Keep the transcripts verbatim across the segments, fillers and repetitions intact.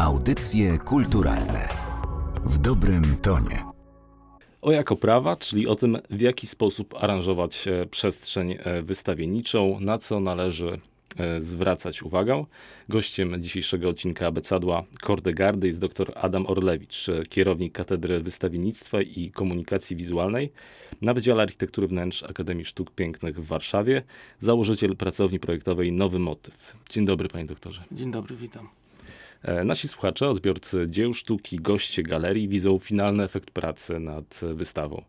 Audycje kulturalne w dobrym tonie. O jakoprawa, czyli o tym, w jaki sposób aranżować przestrzeń wystawienniczą, na co należy zwracać uwagę. Gościem dzisiejszego odcinka Abecadła Kordegardy jest dr Adam Orlewicz, kierownik Katedry Wystawiennictwa i Komunikacji Wizualnej na Wydziale Architektury Wnętrz Akademii Sztuk Pięknych w Warszawie, założyciel pracowni projektowej Nowy Motyw. Dzień dobry, panie doktorze. Dzień dobry, witam. Nasi słuchacze, odbiorcy dzieł sztuki, goście galerii widzą finalny efekt pracy nad wystawą.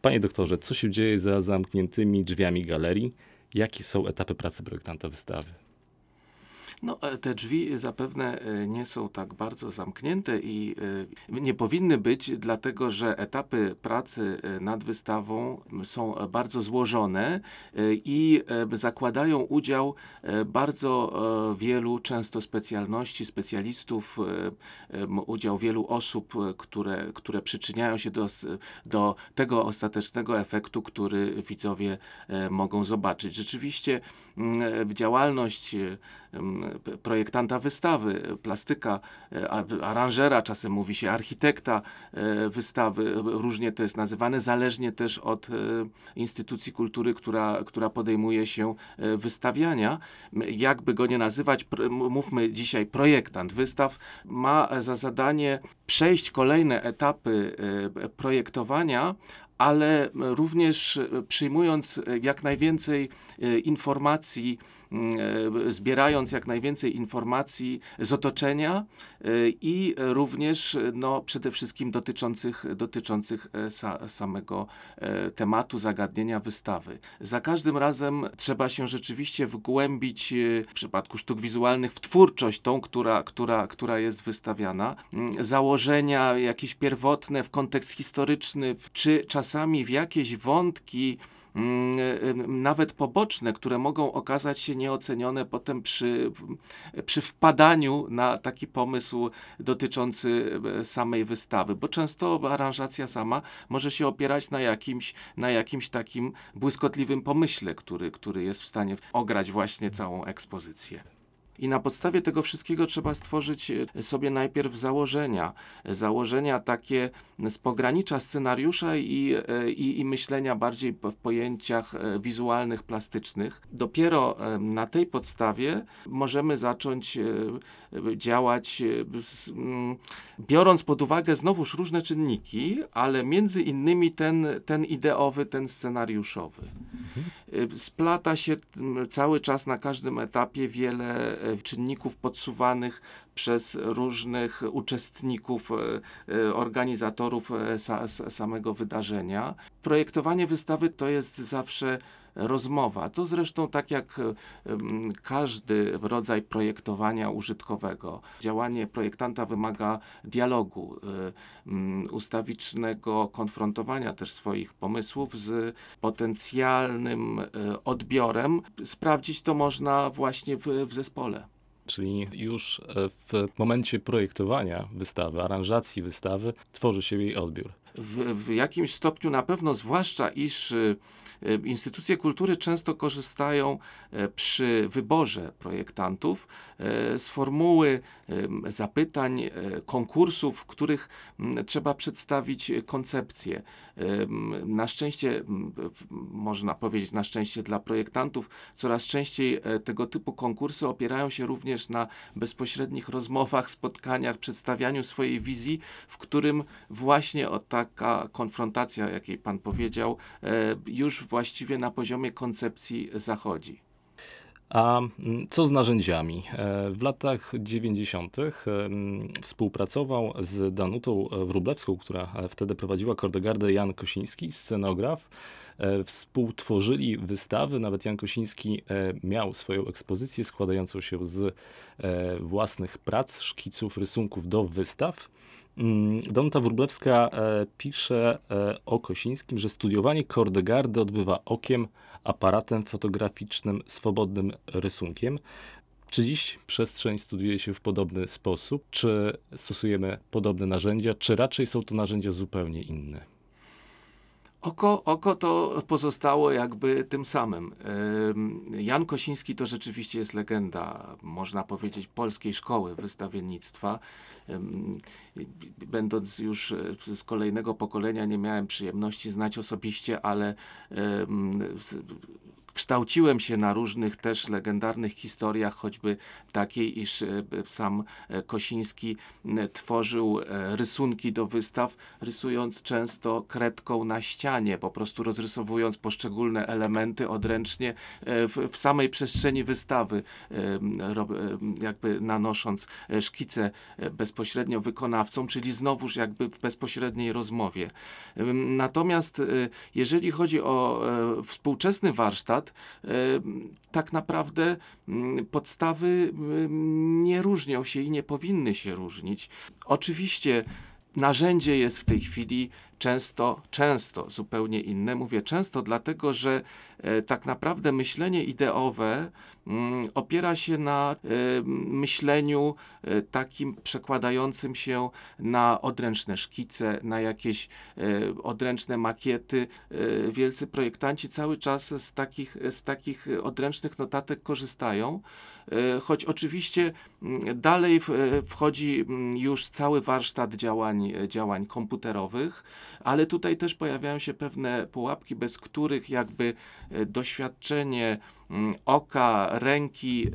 Panie doktorze, co się dzieje za zamkniętymi drzwiami galerii? Jakie są etapy pracy projektanta wystawy? No, te drzwi zapewne nie są tak bardzo zamknięte i nie powinny być, dlatego że etapy pracy nad wystawą są bardzo złożone i zakładają udział bardzo wielu często specjalności, specjalistów, udział wielu osób, które, które przyczyniają się do, do tego ostatecznego efektu, który widzowie mogą zobaczyć. Rzeczywiście działalność projektanta wystawy, plastyka, aranżera, czasem mówi się architekta wystawy, różnie to jest nazywane, zależnie też od instytucji kultury, która, która podejmuje się wystawiania. Jakby go nie nazywać, mówmy dzisiaj projektant wystaw, ma za zadanie przejść kolejne etapy projektowania, ale również przyjmując jak najwięcej informacji, zbierając jak najwięcej informacji z otoczenia i również no, przede wszystkim dotyczących, dotyczących sa, samego tematu, zagadnienia wystawy. Za każdym razem trzeba się rzeczywiście wgłębić w przypadku sztuk wizualnych w twórczość tą, która, która, która jest wystawiana. Założenia jakieś pierwotne, w kontekst historyczny, czy czasami w jakieś wątki, nawet poboczne, które mogą okazać się nieocenione potem przy, przy wpadaniu na taki pomysł dotyczący samej wystawy, bo często aranżacja sama może się opierać na jakimś, na jakimś takim błyskotliwym pomyśle, który, który jest w stanie ograć właśnie całą ekspozycję. I na podstawie tego wszystkiego trzeba stworzyć sobie najpierw założenia. Założenia takie z pogranicza scenariusza i, i, i myślenia bardziej w pojęciach wizualnych, plastycznych. Dopiero na tej podstawie możemy zacząć działać, biorąc pod uwagę znowuż różne czynniki, ale między innymi ten, ten ideowy, ten scenariuszowy. Splata się cały czas na każdym etapie wiele czynników podsuwanych przez różnych uczestników, organizatorów sa, samego wydarzenia. Projektowanie wystawy to jest zawsze rozmowa. To zresztą tak jak każdy rodzaj projektowania użytkowego. Działanie projektanta wymaga dialogu, ustawicznego konfrontowania też swoich pomysłów z potencjalnym odbiorem. Sprawdzić to można właśnie w, w zespole. Czyli już w momencie projektowania wystawy, aranżacji wystawy, tworzy się jej odbiór. W, w jakimś stopniu na pewno, zwłaszcza iż y, instytucje kultury często korzystają y, przy wyborze projektantów y, z formuły y, zapytań, y, konkursów, w których y, trzeba przedstawić koncepcję. Y, na szczęście, y, można powiedzieć na szczęście dla projektantów, coraz częściej y, tego typu konkursy opierają się również na bezpośrednich rozmowach, spotkaniach, przedstawianiu swojej wizji, w którym właśnie od taka konfrontacja, o jakiej pan powiedział, już właściwie na poziomie koncepcji zachodzi. A co z narzędziami? W latach dziewięćdziesiątych współpracował z Danutą Wróblewską, która wtedy prowadziła Kordegardę, Jan Kosiński, scenograf. Współtworzyli wystawy, nawet Jan Kosiński miał swoją ekspozycję składającą się z własnych prac, szkiców, rysunków do wystaw. Danuta Wróblewska pisze o Kosińskim, że studiowanie Kordegardy odbywa okiem, aparatem fotograficznym, swobodnym rysunkiem. Czy dziś przestrzeń studiuje się w podobny sposób? Czy stosujemy podobne narzędzia? Czy raczej są to narzędzia zupełnie inne? Oko, oko to pozostało jakby tym samym. Jan Kosiński to rzeczywiście jest legenda, można powiedzieć, polskiej szkoły wystawiennictwa. Będąc już z kolejnego pokolenia, nie miałem przyjemności znać osobiście, ale kształciłem się na różnych też legendarnych historiach, choćby takiej, iż sam Kosiński tworzył rysunki do wystaw, rysując często kredką na ścianie, po prostu rozrysowując poszczególne elementy odręcznie w, w samej przestrzeni wystawy, jakby nanosząc szkice bezpośrednio wykonawcom, czyli znowuż jakby w bezpośredniej rozmowie. Natomiast jeżeli chodzi o współczesny warsztat, tak naprawdę podstawy nie różnią się i nie powinny się różnić. Oczywiście narzędzie jest w tej chwili często, często zupełnie inne. Mówię często dlatego, że tak naprawdę myślenie ideowe opiera się na myśleniu takim przekładającym się na odręczne szkice, na jakieś odręczne makiety. Wielcy projektanci cały czas z takich, z takich odręcznych notatek korzystają, choć oczywiście dalej wchodzi już cały warsztat działań, działań komputerowych, ale tutaj też pojawiają się pewne pułapki, bez których jakby doświadczenie oka, ręki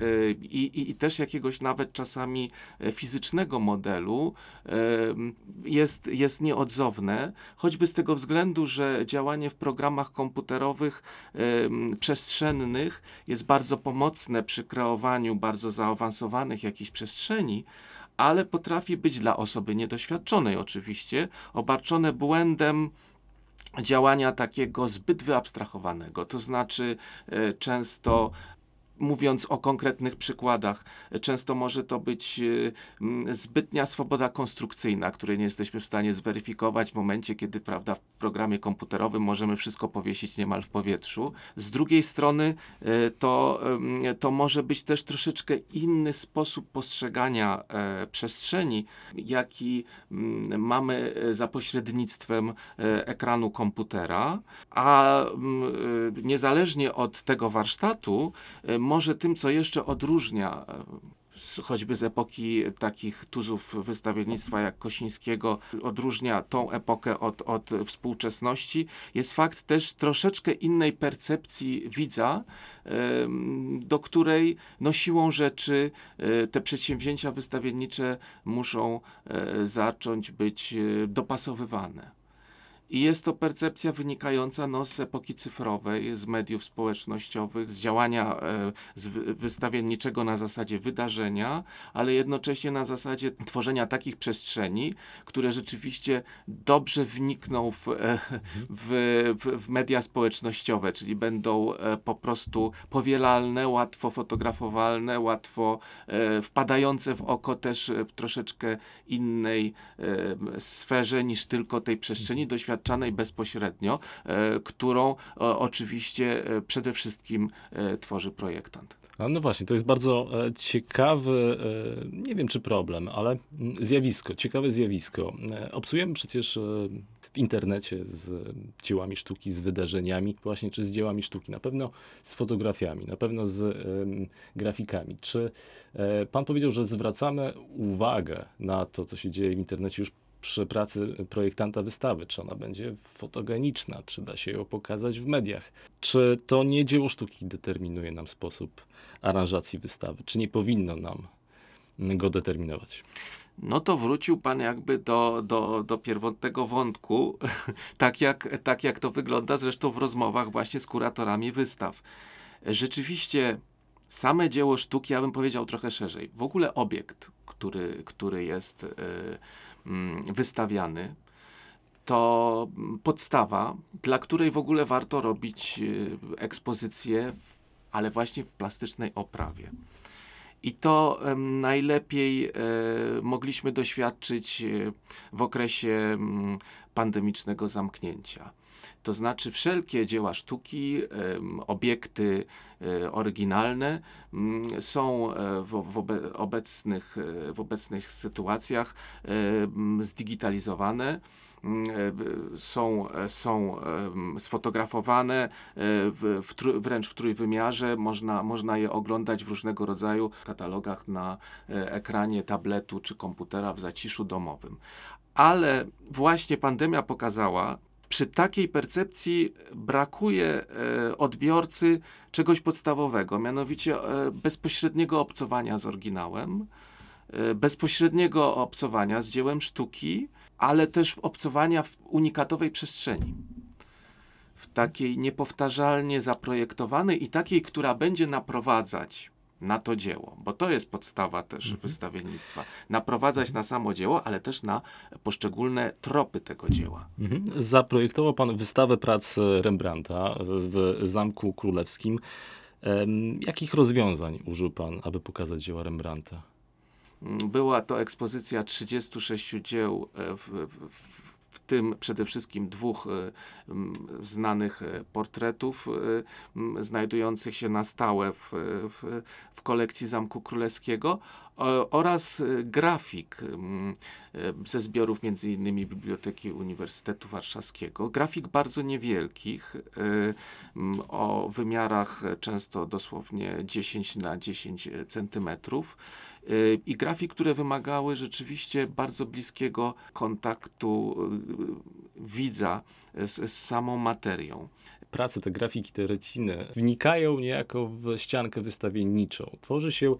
i, i, i też jakiegoś nawet czasami fizycznego modelu jest, jest nieodzowne, choćby z tego względu, że działanie w programach komputerowych przestrzennych jest bardzo pomocne przy kreowaniu bardzo zaawansowanych jakichś przestrzeni, ale potrafi być dla osoby niedoświadczonej oczywiście obarczone błędem działania takiego zbyt wyabstrahowanego, to znaczy y, często mówiąc o konkretnych przykładach, często może to być zbytnia swoboda konstrukcyjna, której nie jesteśmy w stanie zweryfikować w momencie, kiedy, prawda, w programie komputerowym możemy wszystko powiesić niemal w powietrzu. Z drugiej strony to, to może być też troszeczkę inny sposób postrzegania przestrzeni, jaki mamy za pośrednictwem ekranu komputera, a niezależnie od tego warsztatu, może tym, co jeszcze odróżnia choćby z epoki takich tuzów wystawiennictwa jak Kosińskiego, odróżnia tą epokę od, od współczesności, jest fakt też troszeczkę innej percepcji widza, do której no siłą rzeczy te przedsięwzięcia wystawiennicze muszą zacząć być dopasowywane. I jest to percepcja wynikająca no, z epoki cyfrowej, z mediów społecznościowych, z działania e, z wystawienniczego na zasadzie wydarzenia, ale jednocześnie na zasadzie tworzenia takich przestrzeni, które rzeczywiście dobrze wnikną w, e, w, w, w media społecznościowe, czyli będą e, po prostu powielalne, łatwo fotografowalne, łatwo e, wpadające w oko też w troszeczkę innej e, sferze niż tylko tej przestrzeni doświadczenia bezpośrednio, e, którą e, oczywiście e, przede wszystkim e, tworzy projektant. A no właśnie, to jest bardzo e, ciekawy, e, nie wiem czy problem, ale zjawisko, ciekawe zjawisko. E, obsługujemy przecież e, w internecie z dziełami sztuki, z wydarzeniami właśnie, czy z dziełami sztuki, na pewno z fotografiami, na pewno z y, grafikami. Czy e, pan powiedział, że zwracamy uwagę na to, co się dzieje w internecie już przy pracy projektanta wystawy, czy ona będzie fotogeniczna, czy da się ją pokazać w mediach. Czy to nie dzieło sztuki determinuje nam sposób aranżacji wystawy, czy nie powinno nam go determinować? No to wrócił pan jakby do, do, do pierwotnego wątku, tak jak, tak jak to wygląda zresztą w rozmowach właśnie z kuratorami wystaw. Rzeczywiście same dzieło sztuki, ja bym powiedział trochę szerzej, w ogóle obiekt, który, który jest yy, wystawiany, to podstawa, dla której w ogóle warto robić ekspozycję, ale właśnie w plastycznej oprawie. I to najlepiej mogliśmy doświadczyć w okresie pandemicznego zamknięcia. to znaczy wszelkie dzieła sztuki, obiekty oryginalne są w obecnych, w obecnych sytuacjach zdigitalizowane, są, są sfotografowane w, w tr, wręcz w trójwymiarze, można, można je oglądać w różnego rodzaju katalogach na ekranie tabletu czy komputera w zaciszu domowym. Ale właśnie pandemia pokazała, przy takiej percepcji brakuje odbiorcy czegoś podstawowego, mianowicie bezpośredniego obcowania z oryginałem, bezpośredniego obcowania z dziełem sztuki, ale też obcowania w unikatowej przestrzeni. W takiej niepowtarzalnie zaprojektowanej i takiej, która będzie naprowadzać na to dzieło, bo to jest podstawa też mhm. wystawiennictwa. Naprowadzać na samo dzieło, ale też na poszczególne tropy tego dzieła. Mhm. Zaprojektował pan wystawę prac Rembrandta w Zamku Królewskim. Ehm, jakich rozwiązań użył pan, aby pokazać dzieła Rembrandta? Była to ekspozycja trzydziestu sześciu dzieł, w, w, w tym przede wszystkim dwóch m, znanych portretów m, znajdujących się na stałe w, w, w kolekcji Zamku Królewskiego o, oraz grafik m, ze zbiorów między innymi Biblioteki Uniwersytetu Warszawskiego. Grafik bardzo niewielkich, m, o wymiarach często dosłownie dziesięć na dziesięć centymetrów. I grafik, które wymagały rzeczywiście bardzo bliskiego kontaktu widza z, z samą materią. Prace, te grafiki, te ryciny wnikają niejako w ściankę wystawienniczą. Tworzy się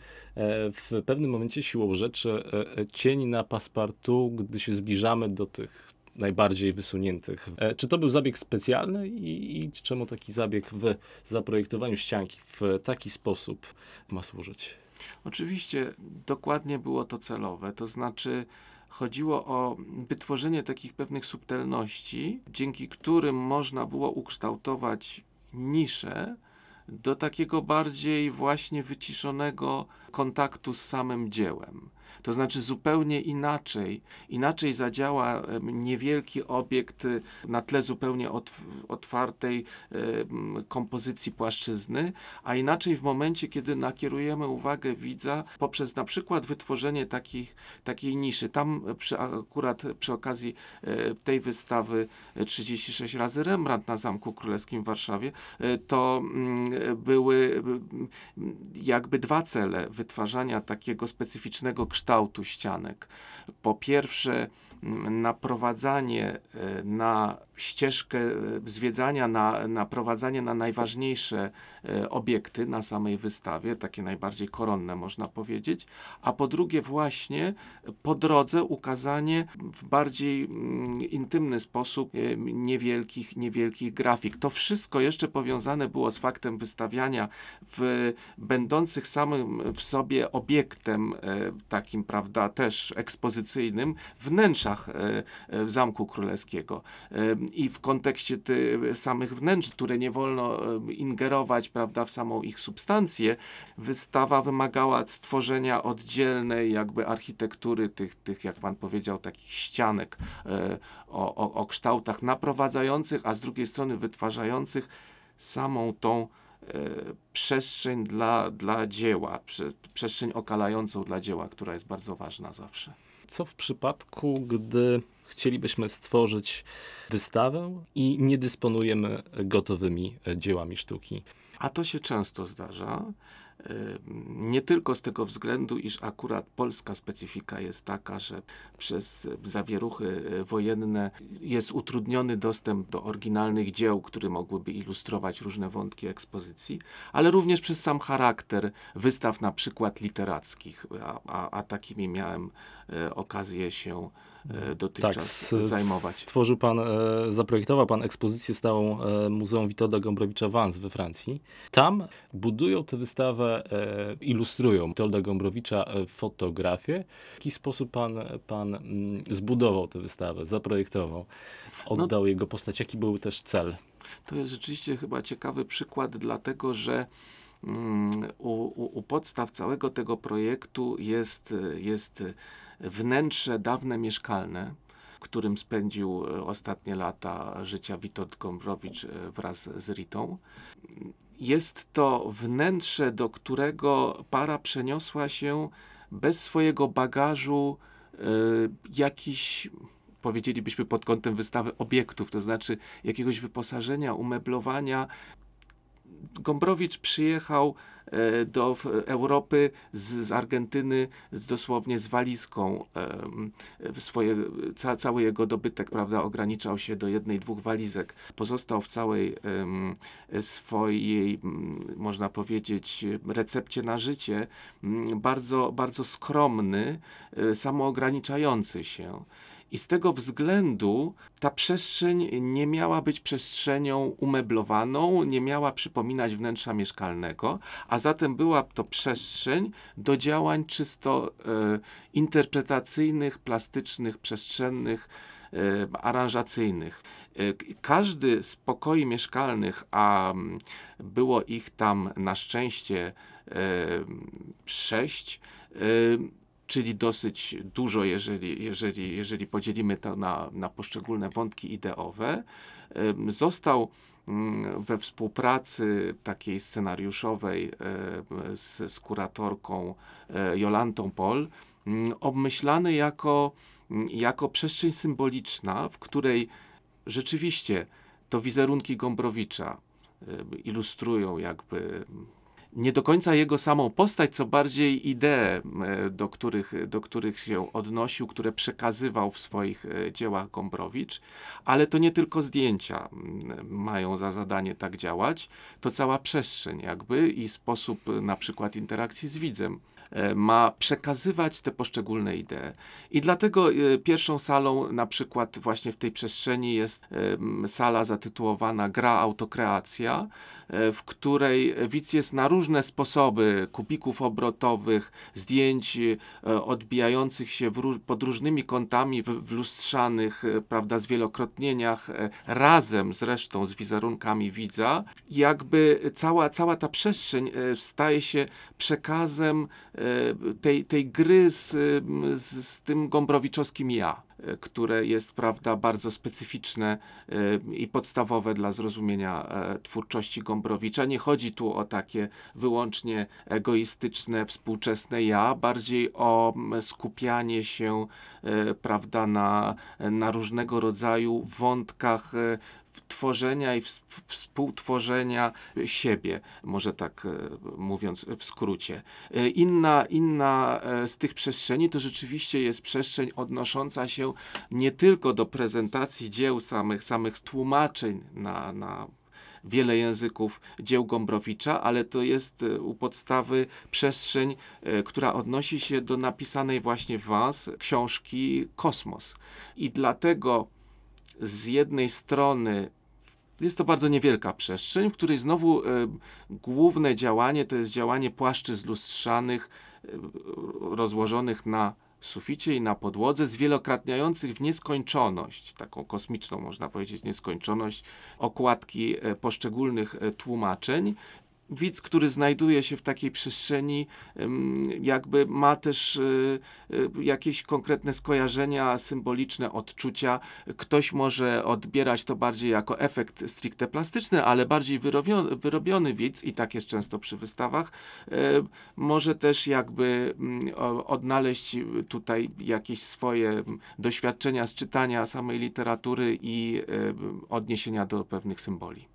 w pewnym momencie siłą rzeczy cień na passepartout, gdy się zbliżamy do tych najbardziej wysuniętych. Czy to był zabieg specjalny i, i czemu taki zabieg w zaprojektowaniu ścianki w taki sposób ma służyć? Oczywiście dokładnie było to celowe, to znaczy chodziło o wytworzenie takich pewnych subtelności, dzięki którym można było ukształtować niszę do takiego bardziej właśnie wyciszonego kontaktu z samym dziełem. To znaczy zupełnie inaczej, inaczej zadziała niewielki obiekt na tle zupełnie otwartej kompozycji płaszczyzny, a inaczej w momencie, kiedy nakierujemy uwagę widza poprzez na przykład wytworzenie takich, takiej niszy. Tam przy, akurat przy okazji tej wystawy trzydzieści sześć razy Rembrandt na Zamku Królewskim w Warszawie, to były jakby dwa cele wytwarzania takiego specyficznego kształtu ścianek. Po pierwsze, naprowadzanie na ścieżkę zwiedzania, na, naprowadzanie na najważniejsze obiekty na samej wystawie, takie najbardziej koronne można powiedzieć, a po drugie właśnie po drodze ukazanie w bardziej intymny sposób niewielkich, niewielkich grafik. To wszystko jeszcze powiązane było z faktem wystawiania w będących samym w sobie obiektem takim, prawda, też ekspozycyjnym wnętrzach Zamku Królewskiego. I w kontekście ty, samych wnętrz, które nie wolno ingerować, prawda, w samą ich substancję, wystawa wymagała stworzenia oddzielnej jakby architektury tych, tych jak pan powiedział, takich ścianek e, o, o, o kształtach naprowadzających, a z drugiej strony wytwarzających samą tą e, przestrzeń dla, dla dzieła, prze, przestrzeń okalającą dla dzieła, która jest bardzo ważna zawsze. Co w przypadku, gdy chcielibyśmy stworzyć wystawę i nie dysponujemy gotowymi dziełami sztuki? A to się często zdarza. Nie tylko z tego względu, iż akurat polska specyfika jest taka, że przez zawieruchy wojenne jest utrudniony dostęp do oryginalnych dzieł, które mogłyby ilustrować różne wątki ekspozycji, ale również przez sam charakter wystaw na przykład literackich, a, a, a takimi miałem okazję się dotychczas tak, zajmować. Stworzył pan, zaprojektował pan ekspozycję stałą Muzeum Witolda Gombrowicza Vance we Francji. Tam budują tę wystawę, ilustrują Witolda Gombrowicza fotografie. W jaki sposób pan, pan zbudował tę wystawę, zaprojektował, oddał no, jego postać? Jaki był też cel? To jest rzeczywiście chyba ciekawy przykład, dlatego że mm, u, u podstaw całego tego projektu jest, jest wnętrze dawne mieszkalne, którym spędził ostatnie lata życia Witold Gombrowicz wraz z Ritą. Jest to wnętrze, do którego para przeniosła się bez swojego bagażu y, jakichś, powiedzielibyśmy pod kątem wystawy, obiektów, to znaczy jakiegoś wyposażenia, umeblowania. Gombrowicz przyjechał y, do Europy z, z Argentyny z, dosłownie z walizką. Y, swoje, ca, cały jego dobytek, prawda, ograniczał się do jednej, dwóch walizek. Pozostał w całej y, swojej, można powiedzieć, recepcie na życie y, bardzo, bardzo skromny, y, samoograniczający się. I z tego względu ta przestrzeń nie miała być przestrzenią umeblowaną, nie miała przypominać wnętrza mieszkalnego, a zatem była to przestrzeń do działań czysto e, interpretacyjnych, plastycznych, przestrzennych, e, aranżacyjnych. E, każdy z pokoi mieszkalnych, a było ich tam na szczęście e, sześć, e, czyli dosyć dużo, jeżeli, jeżeli, jeżeli podzielimy to na, na poszczególne wątki ideowe, został we współpracy takiej scenariuszowej z, z kuratorką Jolantą Pol obmyślany jako, jako przestrzeń symboliczna, w której rzeczywiście to wizerunki Gombrowicza ilustrują jakby nie do końca jego samą postać, co bardziej idee, do których, do których się odnosił, które przekazywał w swoich dziełach Gombrowicz. Ale to nie tylko zdjęcia mają za zadanie tak działać, to cała przestrzeń jakby i sposób na przykład interakcji z widzem ma przekazywać te poszczególne idee. I dlatego pierwszą salą na przykład właśnie w tej przestrzeni jest sala zatytułowana Gra Autokreacja, w której widz jest na różne sposoby kubików obrotowych, zdjęć odbijających się w, pod różnymi kątami w, w lustrzanych, prawda, zwielokrotnieniach, razem zresztą z wizerunkami widza. Jakby cała, cała ta przestrzeń staje się przekazem tej, tej gry z, z, z tym gombrowiczowskim ja, które jest, prawda, bardzo specyficzne i podstawowe dla zrozumienia twórczości Gombrowicza. Nie chodzi tu o takie wyłącznie egoistyczne, współczesne ja, bardziej o skupianie się, prawda, na, na różnego rodzaju wątkach tworzenia i współtworzenia siebie, może tak mówiąc w skrócie. Inna, inna z tych przestrzeni to rzeczywiście jest przestrzeń odnosząca się nie tylko do prezentacji dzieł samych, samych tłumaczeń na, na wiele języków dzieł Gombrowicza, ale to jest u podstawy przestrzeń, która odnosi się do napisanej właśnie w Vance książki Kosmos. I dlatego z jednej strony jest to bardzo niewielka przestrzeń, w której znowu y, główne działanie to jest działanie płaszczyzn lustrzanych y, rozłożonych na suficie i na podłodze, zwielokrotniających w nieskończoność, taką kosmiczną można powiedzieć nieskończoność, okładki y, poszczególnych y, tłumaczeń. Widz, który znajduje się w takiej przestrzeni, jakby ma też jakieś konkretne skojarzenia symboliczne, odczucia. Ktoś może odbierać to bardziej jako efekt stricte plastyczny, ale bardziej wyrobiony, wyrobiony widz, i tak jest często przy wystawach, może też jakby odnaleźć tutaj jakieś swoje doświadczenia z czytania samej literatury i odniesienia do pewnych symboli.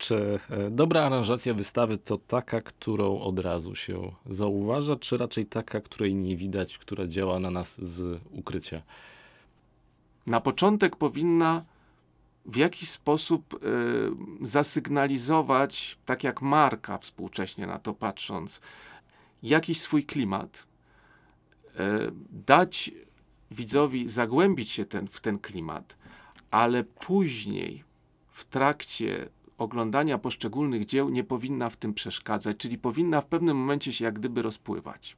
Czy dobra aranżacja wystawy to taka, którą od razu się zauważa, czy raczej taka, której nie widać, która działa na nas z ukrycia? Na początek powinna w jakiś sposób y, zasygnalizować, tak jak marka współcześnie na to patrząc, jakiś swój klimat, y, dać widzowi zagłębić się ten, w ten klimat, ale później w trakcie oglądania poszczególnych dzieł nie powinna w tym przeszkadzać, czyli powinna w pewnym momencie się jak gdyby rozpływać.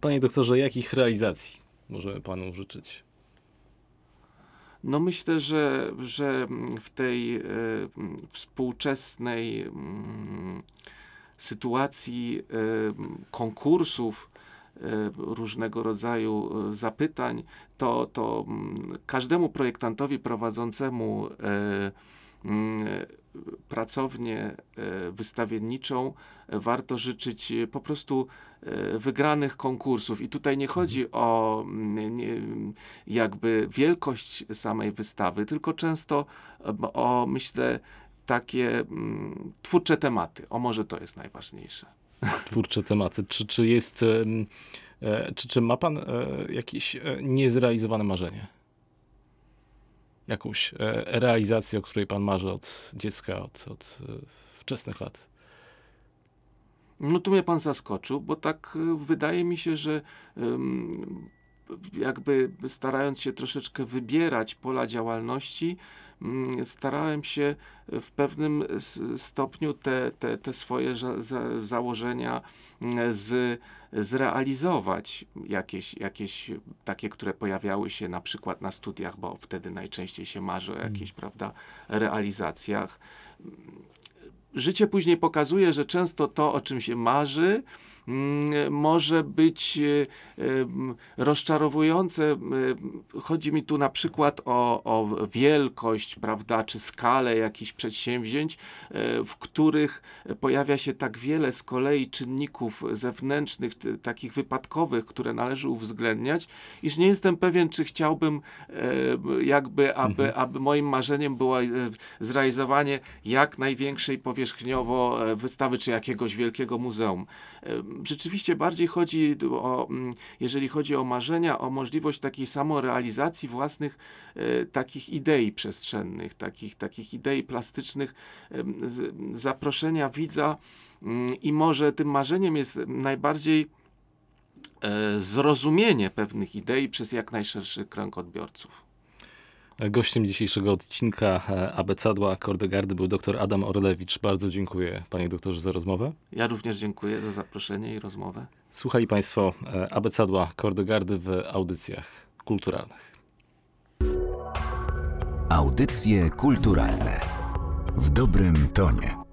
Panie doktorze, jakich realizacji możemy panu życzyć? No myślę, że, że w tej y, współczesnej y, sytuacji y, konkursów, różnego rodzaju zapytań, to, to każdemu projektantowi prowadzącemu pracownię wystawienniczą warto życzyć po prostu wygranych konkursów. I tutaj nie chodzi o jakby wielkość samej wystawy, tylko często o, myślę, takie twórcze tematy. O, może to jest najważniejsze. Twórcze tematy. Czy, czy jest, czy, czy ma pan jakieś niezrealizowane marzenie? Jakąś realizację, o której pan marzy od dziecka, od, od wczesnych lat? No tu mnie pan zaskoczył, bo tak wydaje mi się, że jakby starając się troszeczkę wybierać pola działalności, starałem się w pewnym stopniu te, te, te swoje założenia z, zrealizować. Jakieś, jakieś takie, które pojawiały się na przykład na studiach, bo wtedy najczęściej się marzy o jakichś, prawda, realizacjach. Życie później pokazuje, że często to, o czym się marzy, może być rozczarowujące. Chodzi mi tu na przykład o, o wielkość, prawda, czy skalę jakichś przedsięwzięć, w których pojawia się tak wiele z kolei czynników zewnętrznych, takich wypadkowych, które należy uwzględniać, iż nie jestem pewien, czy chciałbym jakby, aby, mhm. aby moim marzeniem było zrealizowanie jak największej powierzchniowo wystawy, czy jakiegoś wielkiego muzeum. Rzeczywiście bardziej chodzi o, jeżeli chodzi o marzenia, o możliwość takiej samorealizacji własnych e, takich idei przestrzennych, takich, takich idei plastycznych, e, z, zaproszenia widza e, i może tym marzeniem jest najbardziej e, zrozumienie pewnych idei przez jak najszerszy krąg odbiorców. Gościem dzisiejszego odcinka Abecadła Kordegardy był doktor Adam Orlewicz. Bardzo dziękuję, panie doktorze, za rozmowę. Ja również dziękuję za zaproszenie i rozmowę. Słuchali państwo Abecadła Kordegardy w audycjach kulturalnych. Audycje kulturalne w dobrym tonie.